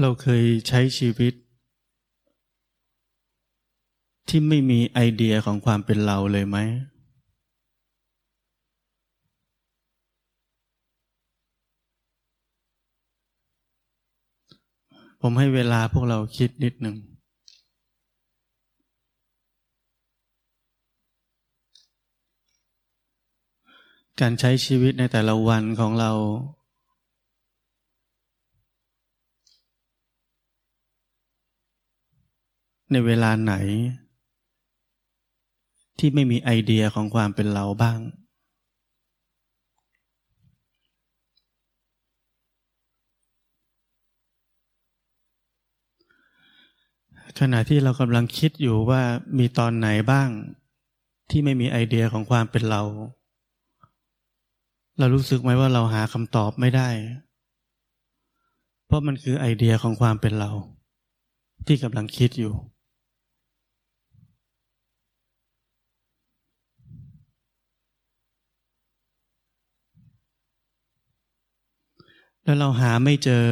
เราเคยใช้ชีวิตที่ไม่มีไอเดียของความเป็นเราเลยไหมผมให้เวลาพวกเราคิดนิดหนึ่งการใช้ชีวิตในแต่ละวันของเราในเวลาไหนที่ไม่มีไอเดียของความเป็นเราบ้างขณะที่เรากำลังคิดอยู่ว่ามีตอนไหนบ้างที่ไม่มีไอเดียของความเป็นเราเรารู้สึกไหมว่าเราหาคำตอบไม่ได้เพราะมันคือไอเดียของความเป็นเราที่กำลังคิดอยู่แล้วเราหาไม่เจอ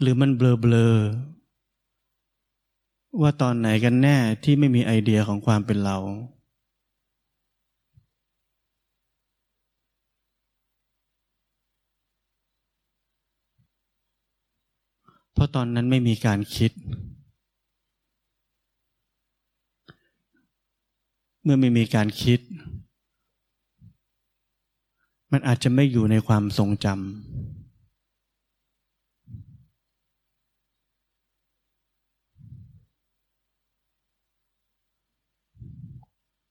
หรือมันเบลอๆว่าตอนไหนกันแน่ที่ไม่มีไอเดียของความเป็นเราเพราะตอนนั้นไม่มีการคิดเมื่อไม่มีการคิดมันอาจจะไม่อยู่ในความทรงจ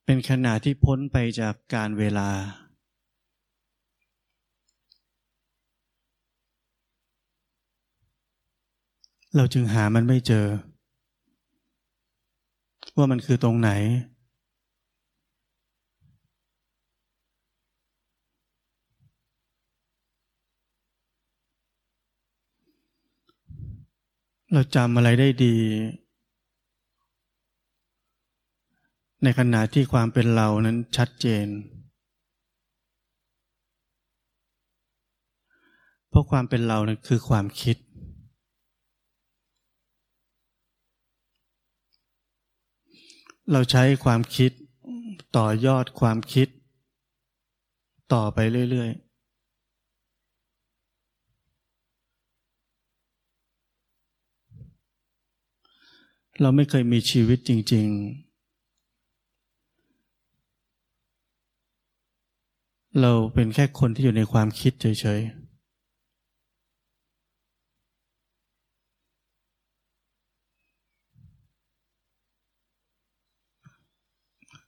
ำเป็นขณะที่พ้นไปจากการเวลาเราจึงหามันไม่เจอว่ามันคือตรงไหนเราจำอะไรได้ดีในขณะที่ความเป็นเรานั้นชัดเจนเพราะความเป็นเรานั้นคือความคิดเราใช้ความคิดต่อยอดความคิดต่อไปเรื่อยๆเราไม่เคยมีชีวิตจริงๆเราเป็นแค่คนที่อยู่ในความคิดเฉย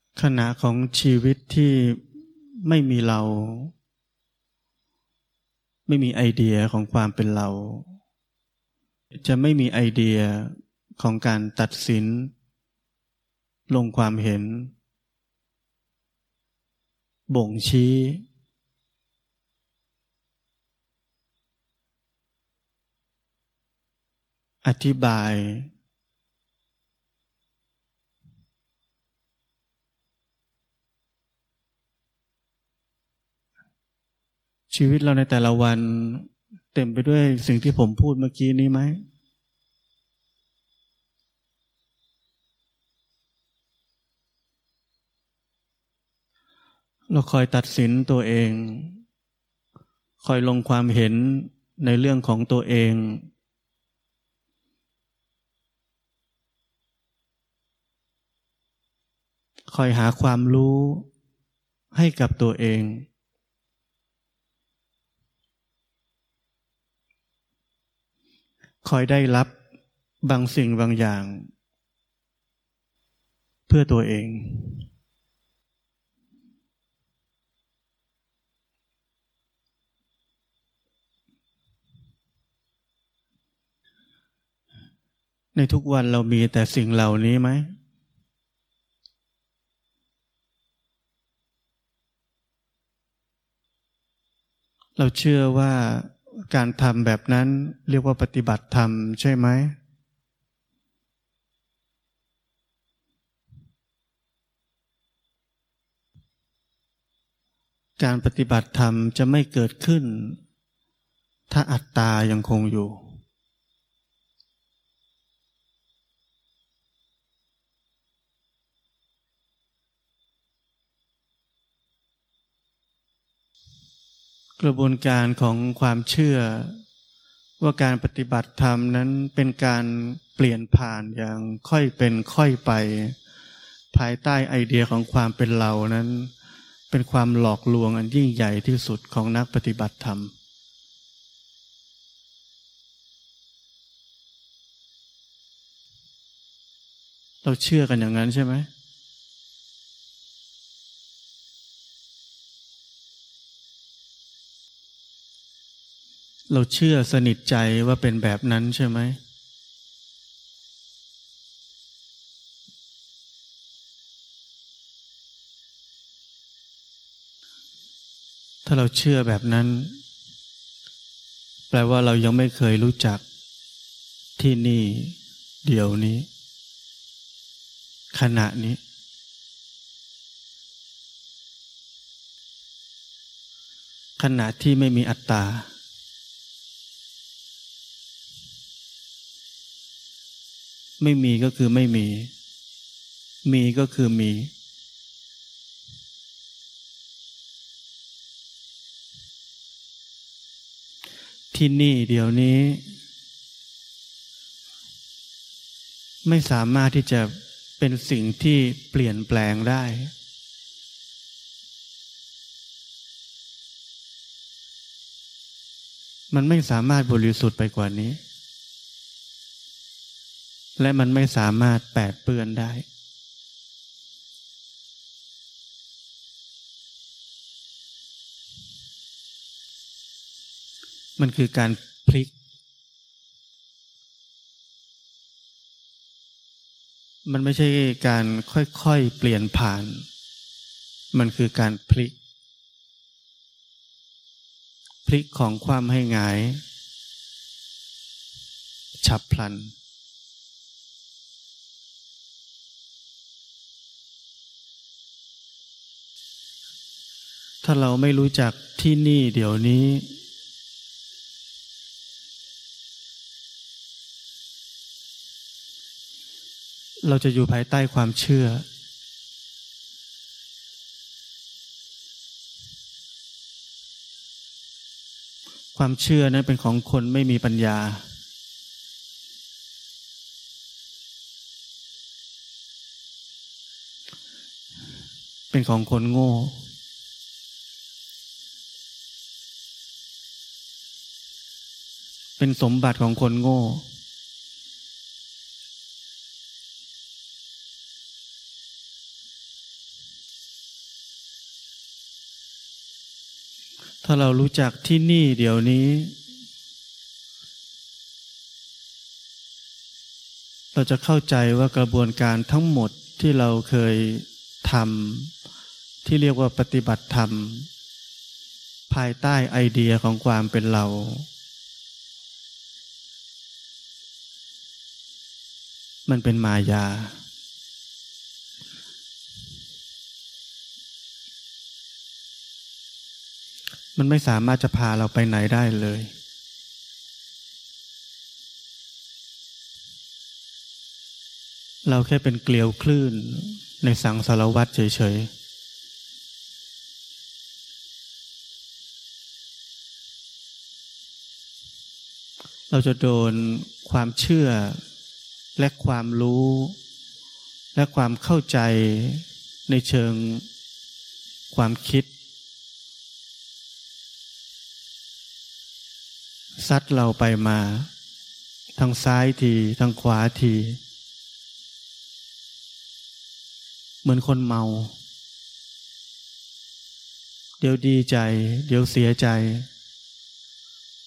ๆขณะของชีวิตที่ไม่มีเราไม่มีไอเดียของความเป็นเราจะไม่มีไอเดียของการตัดสินลงความเห็นบ่งชี้อธิบายชีวิตเราในแต่ละวันเต็มไปด้วยสิ่งที่ผมพูดเมื่อกี้นี้ไหมเราคอยตัดสินตัวเองคอยลงความเห็นในเรื่องของตัวเองคอยหาความรู้ให้กับตัวเองคอยได้รับบางสิ่งบางอย่างเพื่อตัวเองในทุกวันเรามีแต่สิ่งเหล่านี้ไหมเราเชื่อว่าการทำแบบนั้นเรียกว่าปฏิบัติธรรมใช่ไหมการปฏิบัติธรรมจะไม่เกิดขึ้น ถ้าอัตตายังคงอยู่กระบวนการของความเชื่อว่าการปฏิบัติธรรมนั้นเป็นการเปลี่ยนผ่านอย่างค่อยเป็นค่อยไปภายใต้ไอเดียของความเป็นเรานั้นเป็นความหลอกลวงอันยิ่งใหญ่ที่สุดของนักปฏิบัติธรรมเราเชื่อกันอย่างนั้นใช่ไหมเราเชื่อสนิทใจว่าเป็นแบบนั้นใช่ไหมถ้าเราเชื่อแบบนั้นแปลว่าเรายังไม่เคยรู้จักที่นี่เดี๋ยวนี้ขณะนี้ขณะที่ไม่มีอัตตาไม่มีก็คือไม่มีมีก็คือมีที่นี่เดี๋ยวนี้ไม่สามารถที่จะเป็นสิ่งที่เปลี่ยนแปลงได้มันไม่สามารถบริสุทธิ์ไปกว่านี้และมันไม่สามารถแปดเปื้อนได้มันคือการพลิกมันไม่ใช่การค่อยๆเปลี่ยนผ่านมันคือการพลิกของความให้หงายฉับพลันถ้าเราไม่รู้จักที่นี่เดี๋ยวนี้เราจะอยู่ภายใต้ความเชื่อนั้นเป็นของคนไม่มีปัญญาเป็นของคนโง่เป็นสมบัติของคนโง่ถ้าเรารู้จักที่นี่เดี๋ยวนี้เราจะเข้าใจว่ากระบวนการทั้งหมดที่เราเคยทำที่เรียกว่าปฏิบัติธรรมภายใต้ไอเดียของความเป็นเรามันเป็นมายามันไม่สามารถจะพาเราไปไหนได้เลยเราแค่เป็นเกลียวคลื่นในสังสารวัฏเฉยๆเราจะโดนความเชื่อและความรู้และความเข้าใจในเชิงความคิดซัดเราไปมาทางซ้ายทีทางขวาทีเหมือนคนเมาเดี๋ยวดีใจเดี๋ยวเสียใจ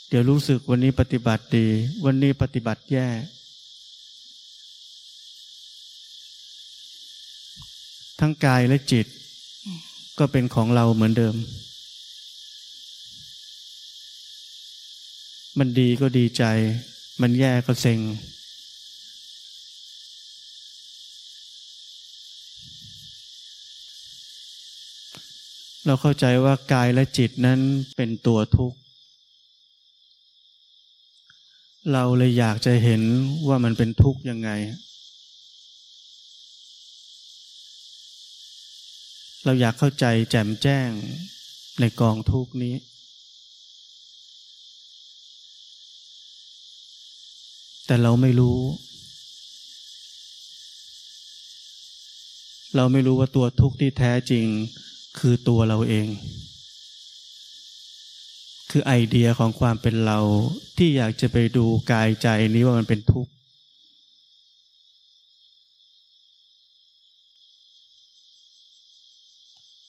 เดี๋ยวรู้สึกวันนี้ปฏิบัติดีวันนี้ปฏิบัติแย่ทั้งกายและจิตก็เป็นของเราเหมือนเดิมมันดีก็ดีใจมันแย่ก็เซ็งเราเข้าใจว่ากายและจิตนั้นเป็นตัวทุกข์ เราเลยอยากจะเห็นว่ามันเป็นทุกข์ยังไงเราอยากเข้าใจแจ่มแจ้งในกองทุกข์นี้แต่เราไม่รู้ว่าตัวทุกข์ที่แท้จริงคือตัวเราเองคือไอเดียของความเป็นเราที่อยากจะไปดูกายใจนี้ว่ามันเป็นทุกข์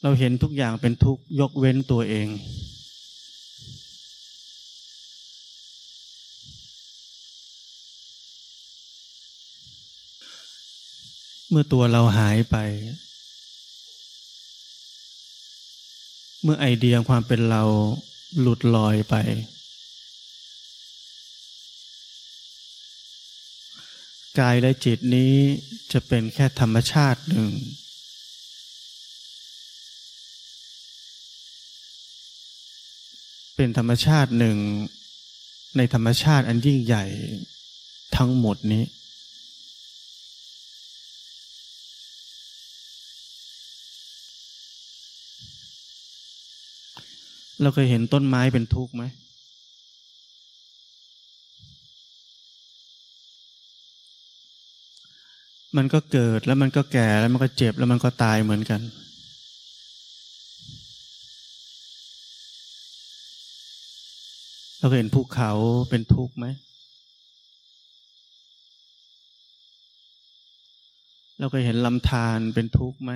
เราเห็นทุกอย่างเป็นทุกข์ยกเว้นตัวเองเมื่อตัวเราหายไปเมื่อไอเดียความเป็นเราหลุดลอยไปกายและจิตนี้จะเป็นแค่ธรรมชาติหนึ่งเป็นธรรมชาติหนึ่งในธรรมชาติอันยิ่งใหญ่ทั้งหมดนี้เราเคยเห็นต้นไม้เป็นทุกข์ไหมมันก็เกิดแล้วมันก็แก่แล้วมันก็เจ็บแล้วมันก็ตายเหมือนกันเราเคยเห็นภูเขาเป็นทุกข์ไหมเราเคยเห็นลำธารเป็นทุกข์ไหม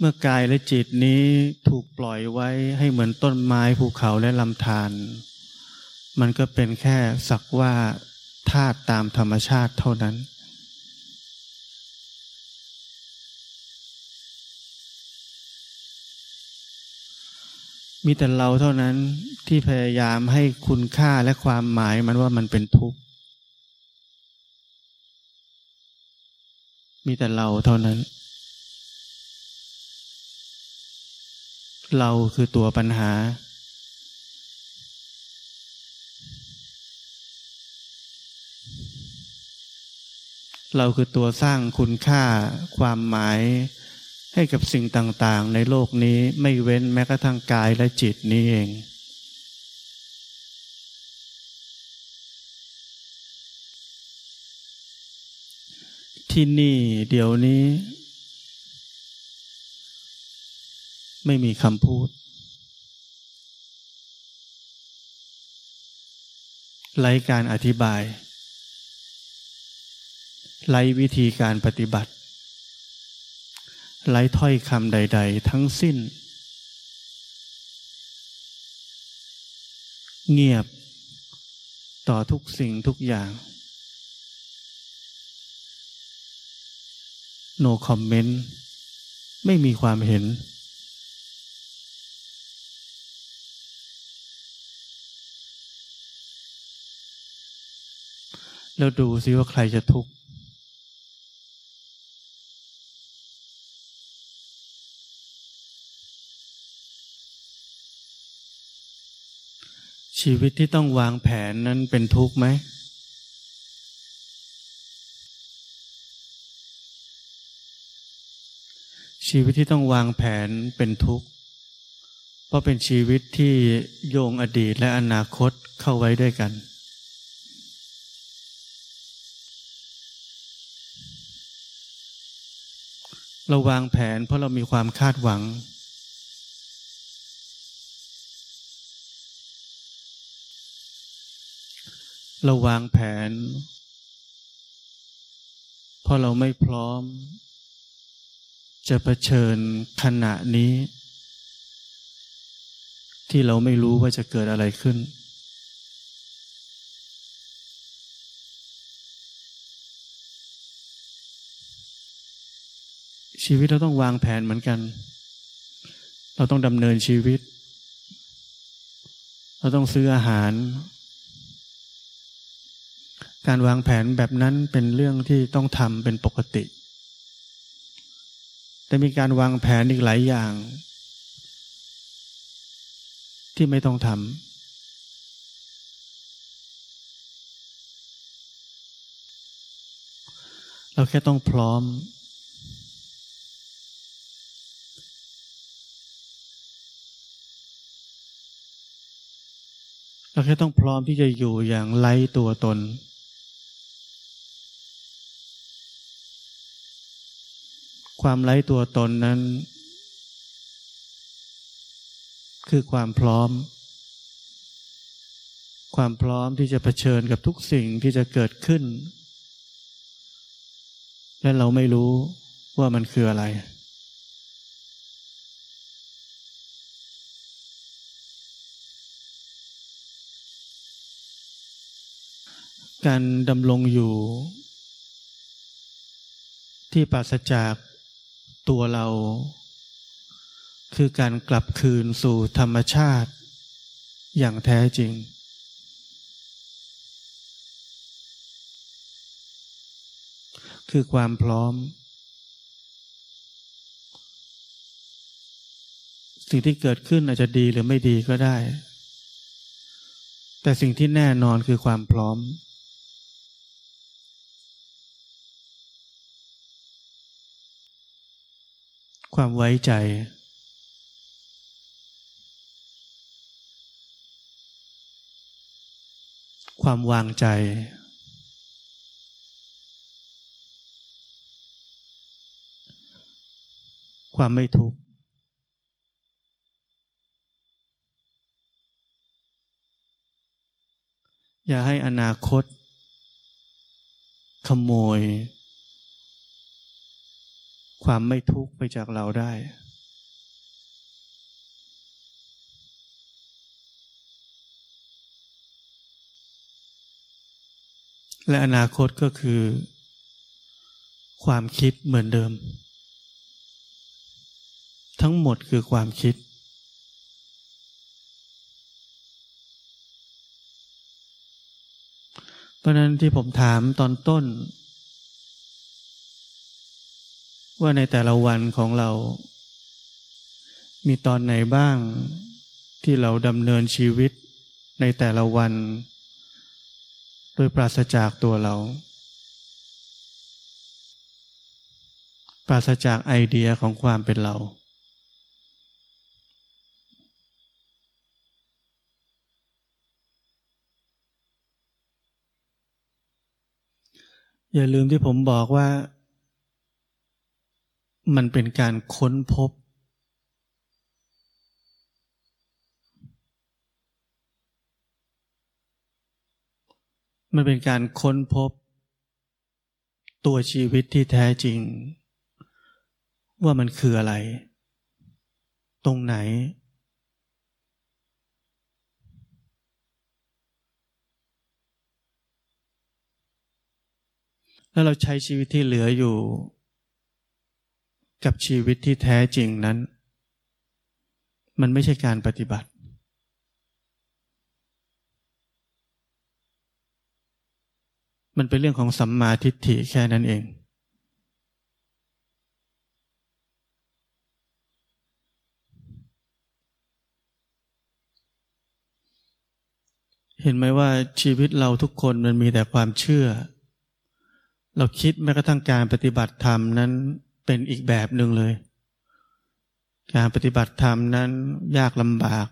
เมื่อกายและจิตนี้ถูกปล่อยไว้ให้เหมือนต้นไม้ภูเขาและลำธารมันก็เป็นแค่สักว่าธาตุตามธรรมชาติเท่านั้นมีแต่เราเท่านั้นที่พยายามให้คุณค่าและความหมายมันว่ามันเป็นทุกข์มีแต่เราเท่านั้นเราคือตัวปัญหาเราคือตัวสร้างคุณค่าความหมายให้กับสิ่งต่างๆในโลกนี้ไม่เว้นแม้กระทั่งกายและจิตนี้เองที่นี่เดี๋ยวนี้ไม่มีคำพูดไร้การอธิบายไร้วิธีการปฏิบัติไร้ถ้อยคำใดๆทั้งสิ้นเงียบต่อทุกสิ่งทุกอย่าง No comment ไม่มีความเห็นแล้วดูสิว่าใครจะทุกข์ชีวิตที่ต้องวางแผนนั้นเป็นทุกข์ไหมชีวิตที่ต้องวางแผนเป็นทุกข์เพราะเป็นชีวิตที่โยงอดีตและอนาคตเข้าไว้ด้วยกันเราวางแผนเพราะเรามีความคาดหวังเราวางแผนเพราะเราไม่พร้อมจะเผชิญขณะนี้ที่เราไม่รู้ว่าจะเกิดอะไรขึ้นชีวิตเราต้องวางแผนเหมือนกันเราต้องดำเนินชีวิตเราต้องซื้ออาหารการวางแผนแบบนั้นเป็นเรื่องที่ต้องทำเป็นปกติแต่มีการวางแผนอีกหลายอย่าง ที่ไม่ต้องทำเราแค่ต้องพร้อมเราแค่ต้องพร้อมที่จะอยู่อย่างไร้ตัวตนความไร้ตัวตนนั้นคือความพร้อมที่จะเผชิญกับทุกสิ่งที่จะเกิดขึ้นและเราไม่รู้ว่ามันคืออะไรการดำรงอยู่ที่ปราศจากตัวเราคือการกลับคืนสู่ธรรมชาติอย่างแท้จริงคือความพร้อมสิ่งที่เกิดขึ้นอาจจะดีหรือไม่ดีก็ได้แต่สิ่งที่แน่นอนคือความพร้อมความไว้ใจความวางใจความไม่ทุกข์อย่าให้อนาคตขโมยความไม่ทุกข์ไปจากเราได้และอนาคตก็คือความคิดเหมือนเดิมทั้งหมดคือความคิดเพราะนั้นที่ผมถามตอนต้นว่าในแต่ละวันของเรามีตอนไหนบ้างที่เราดำเนินชีวิตในแต่ละวันโดยปราศจากตัวเราปราศจากไอเดียของความเป็นเราอย่าลืมที่ผมบอกว่ามันเป็นการค้นพบมันเป็นการค้นพบตัวชีวิตที่แท้จริงว่ามันคืออะไรตรงไหนแล้วเราใช้ชีวิตที่เหลืออยู่กับชีวิตที่แท้จริงนั้นมันไม่ใช่การปฏิบัติมันเป็นเรื่องของสัมมาทิฏฐิแค่นั้นเองเห็นไหมว่าชีวิตเราทุกคนมันมีแต่ความเชื่อเราคิดแม้กระทั่งการปฏิบัติธรรมนั้นเป็นอีกแบบหนึ่งเลยการปฏิบัติธรรมนั้นยากลำบาก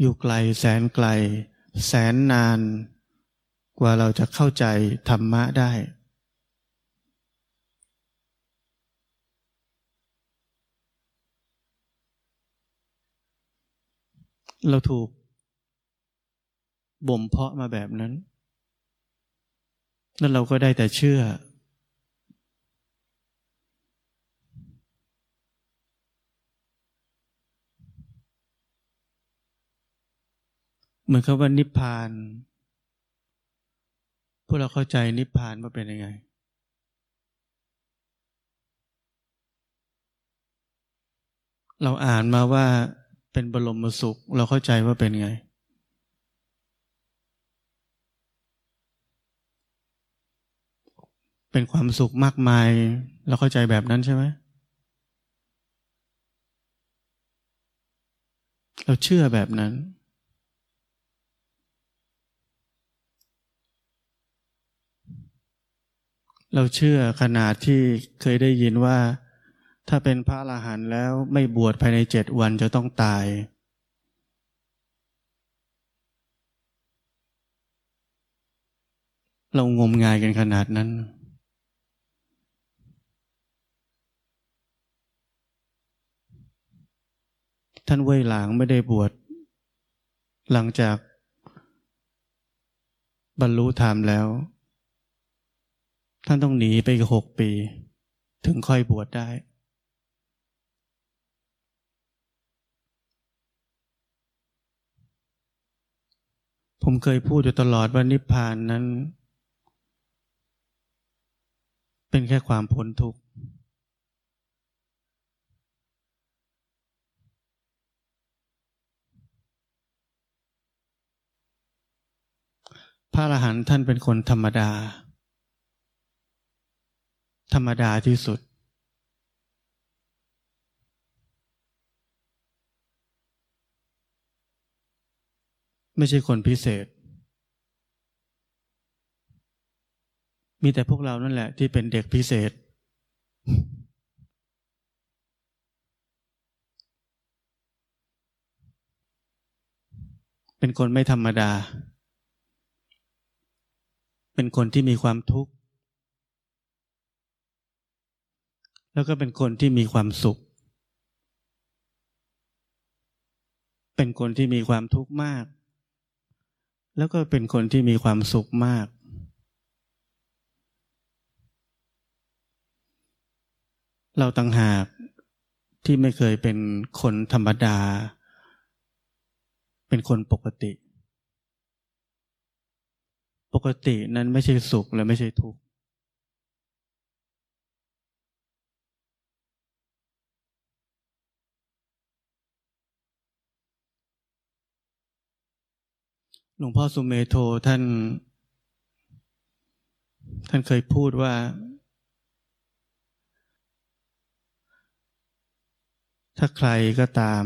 อยู่ไกลแสนไกลแสนนานกว่าเราจะเข้าใจธรรมะได้เราถูกบ่มเพาะมาแบบนั้นแล้วเราก็ได้แต่เชื่อเหมือนคำว่านิพพานพวกเราเข้าใจนิพพานว่าเป็นยังไงเราอ่านมาว่าเป็นบรมสุขเราเข้าใจว่าเป็นไงเป็นความสุขมากมายเราเข้าใจแบบนั้นใช่ไหม เราเชื่อแบบนั้นเราเชื่อขนาดที่เคยได้ยินว่าถ้าเป็นพระอรหันต์แล้วไม่บวชภายใน7 วันจะต้องตายเรางมงายกันขนาดนั้นท่านเว่ยหลางไม่ได้บวชหลังจากบรรลุธรรมแล้วท่านต้องหนีไป6 ปีถึงค่อยบวชได้ผมเคยพูดอยู่ตลอดว่านิพพานนั้นเป็นแค่ความพ้นทุกข์พระอรหันต์ท่านเป็นคนธรรมดาธรรมดาที่สุดไม่ใช่คนพิเศษมีแต่พวกเรานั่นแหละที่เป็นเด็กพิเศษเป็นคนไม่ธรรมดาเป็นคนที่มีความทุกข์แล้วก็เป็นคนที่มีความสุขเป็นคนที่มีความทุกข์มากแล้วก็เป็นคนที่มีความสุขมากเราต่างหากที่ไม่เคยเป็นคนธรรมดาเป็นคนปกติปกตินั้นไม่ใช่สุขและไม่ใช่ทุกข์หลวงพ่อสุเมโธท่านเคยพูดว่าถ้าใครก็ตาม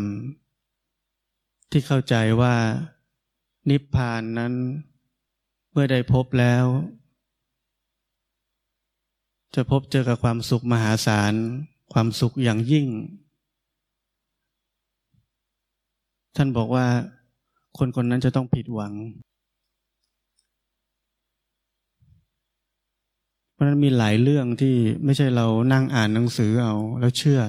ที่เข้าใจว่านิพพานนั้นเมื่อได้พบแล้วจะพบเจอกับความสุขมหาศาลความสุขอย่างยิ่งท่านบอกว่าคนคนนั้นจะต้องผิดหวังเพราะนั้นมีหลายเรื่องที่ไม่ใช่เรานั่งอ่านหนังสือเอาแล้วเชื่อ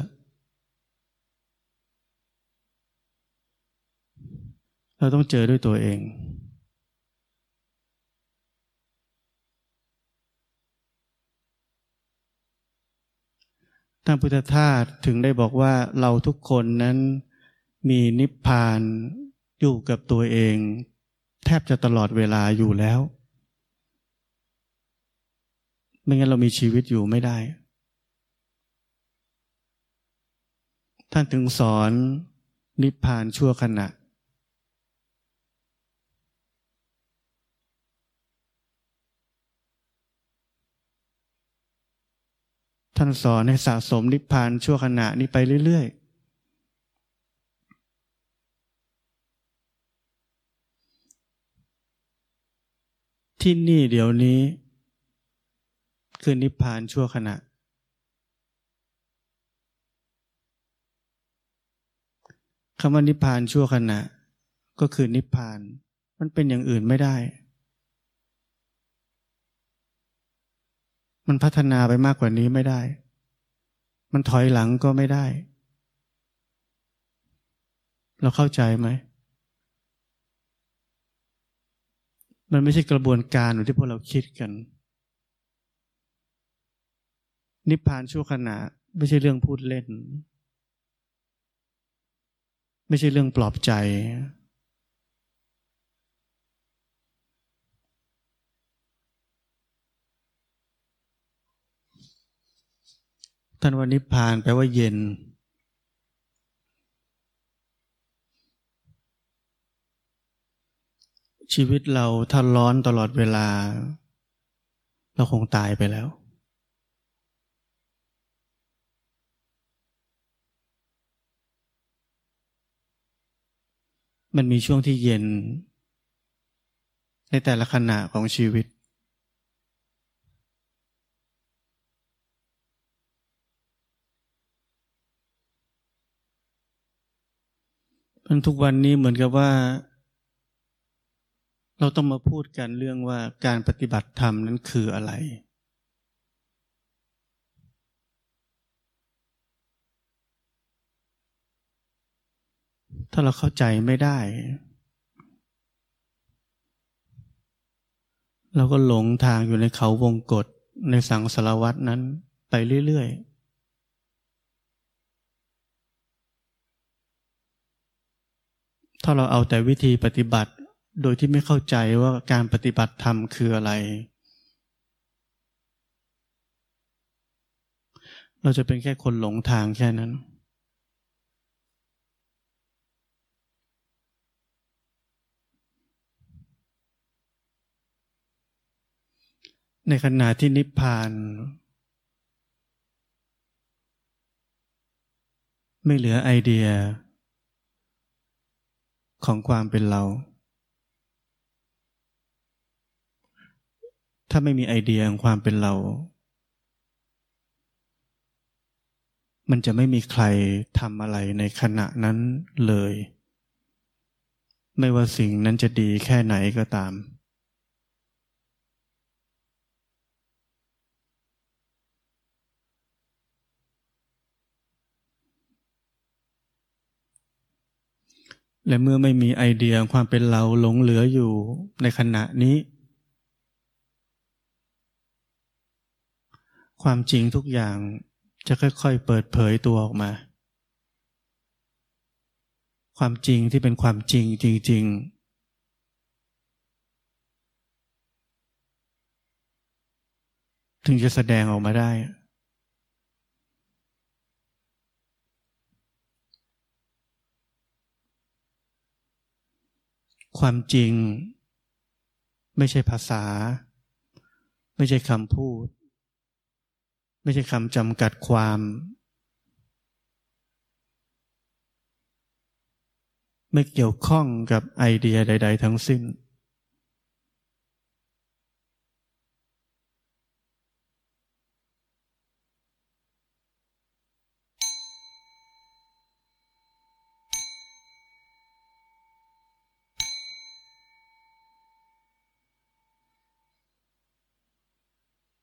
เราต้องเจอด้วยตัวเองท่านพุทธทาสถึงได้บอกว่าเราทุกคนนั้นมีนิพพานอยู่กับตัวเองแทบจะตลอดเวลาอยู่แล้วไม่งั้นเรามีชีวิตอยู่ไม่ได้ท่านถึงสอนนิพพานชั่วขณะท่านสอนให้สะสมนิพพานชั่วขณะนี้ไปเรื่อยๆที่นี่เดี๋ยวนี้คือนิพพานชั่วขณะคำว่านิพพานชั่วขณะก็คือนิพพานมันเป็นอย่างอื่นไม่ได้มันพัฒนาไปมากกว่านี้ไม่ได้มันถอยหลังก็ไม่ได้เราเข้าใจไหมมันไม่ใช่กระบวนการเหมือนที่พวกเราคิดกันนิพพานชั่วขณะไม่ใช่เรื่องพูดเล่นไม่ใช่เรื่องปลอบใจท่านว่านิพพานแปลว่าเย็นชีวิตเราถ้าร้อนตลอดเวลาเราคงตายไปแล้ว มันมีช่วงที่เย็นในแต่ละขณะของชีวิตมันทุกวันนี้เหมือนกับว่าเราต้องมาพูดกันเรื่องว่าการปฏิบัติธรรมนั้นคืออะไรถ้าเราเข้าใจไม่ได้เราก็หลงทางอยู่ในเขาวงกฏในสังสารวัฏนั้นไปเรื่อยๆถ้าเราเอาแต่วิธีปฏิบัติโดยที่ไม่เข้าใจว่าการปฏิบัติธรรมคืออะไรเราจะเป็นแค่คนหลงทางแค่นั้นในขณะที่นิพพานไม่เหลือไอเดียของความเป็นเราถ้าไม่มีไอเดียของความเป็นเรามันจะไม่มีใครทำอะไรในขณะนั้นเลยไม่ว่าสิ่งนั้นจะดีแค่ไหนก็ตามและเมื่อไม่มีไอเดียความเป็นเราหลงเหลืออยู่ในขณะนี้ความจริงทุกอย่างจะค่อยๆเปิดเผยตัวออกมาความจริงที่เป็นความจริงจริงๆถึงจะแสดงออกมาได้ความจริงไม่ใช่ภาษาไม่ใช่คำพูดไม่ใช่คำจำกัดความไม่เกี่ยวข้องกับไอเดียใดๆทั้งสิ้น